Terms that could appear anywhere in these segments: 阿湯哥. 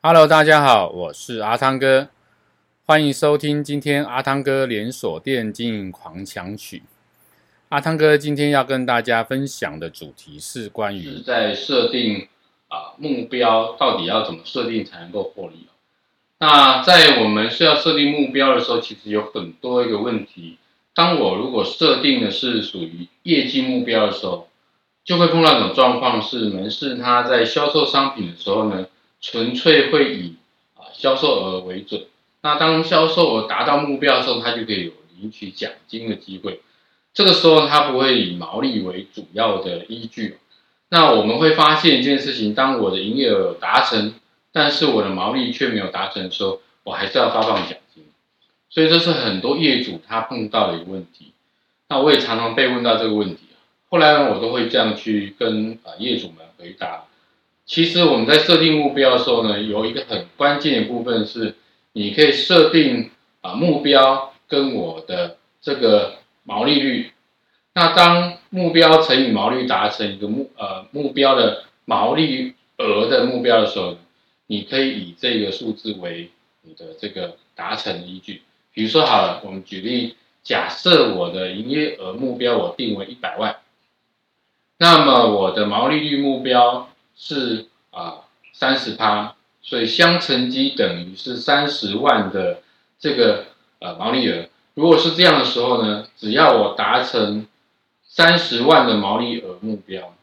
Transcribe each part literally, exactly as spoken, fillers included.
Hello， 大家好，我是阿汤哥，欢迎收听今天阿汤哥连锁店经营狂想曲。阿汤哥今天要跟大家分享的主题是关于在设定、啊、目标到底要怎么设定才能够获利。那在我们是要设定目标的时候，其实有很多一个问题。当我如果设定的是属于业绩目标的时候，就会碰到一种状况是，门市他在销售商品的时候呢，纯粹会以销售额为准，那当销售额达到目标的时候，他就可以有领取奖金的机会。这个时候他不会以毛利为主要的依据。那我们会发现一件事情，当我的营业额达成，但是我的毛利却没有达成的时候，我还是要发放奖金。所以这是很多业主他碰到的一个问题。那我也常常被问到这个问题，后来我都会这样去跟业主们回答。其实我们在设定目标的时候呢，有一个很关键的部分是，你可以设定、啊、目标跟我的这个毛利率。那当目标乘以毛利率达成一个 目,、呃、目标的毛利额的目标的时候，你可以以这个数字为你的这个达成依据。比如说好了，我们举例，假设我的营业额目标我定为一百万，那么我的毛利率目标是啊 百分之三十， 所以相乘积等于是三十万的这个呃毛利额。如果是这样的时候呢，只要我达成三十万的毛利额目标，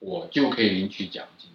我就可以领取奖金。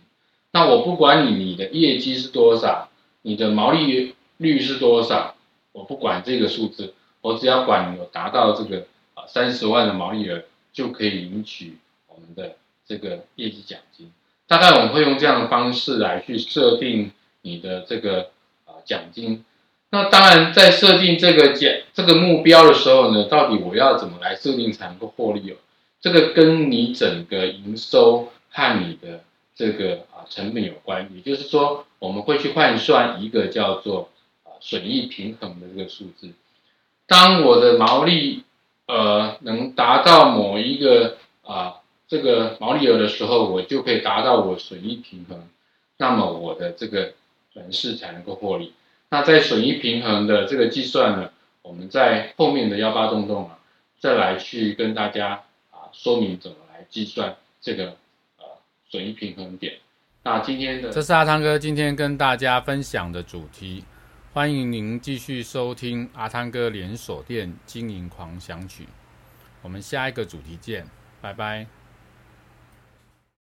那我不管你你的业绩是多少，你的毛利率是多少，我不管这个数字，我只要管有达到这个啊三十万的毛利额，就可以领取我们的这个业绩奖金。大概我们会用这样的方式来去设定你的这个呃奖金。那当然在设定这个奖这个目标的时候呢，到底我要怎么来设定才能够获利哦？这个跟你整个营收和你的这个啊成本有关，也就是说我们会去换算一个叫做啊损益平衡的这个数字。当我的毛利呃能达到某一个啊这个毛利额的时候，我就可以达到我损益平衡，那么我的这个门市才能够获利。那在损益平衡的这个计算呢，我们在后面的一八洞洞啊，再来去跟大家啊说明怎么来计算这个呃损益平衡点。那今天的这是阿汤哥今天跟大家分享的主题，欢迎您继续收听阿汤哥连锁店经营狂想曲，我们下一个主题见，拜拜。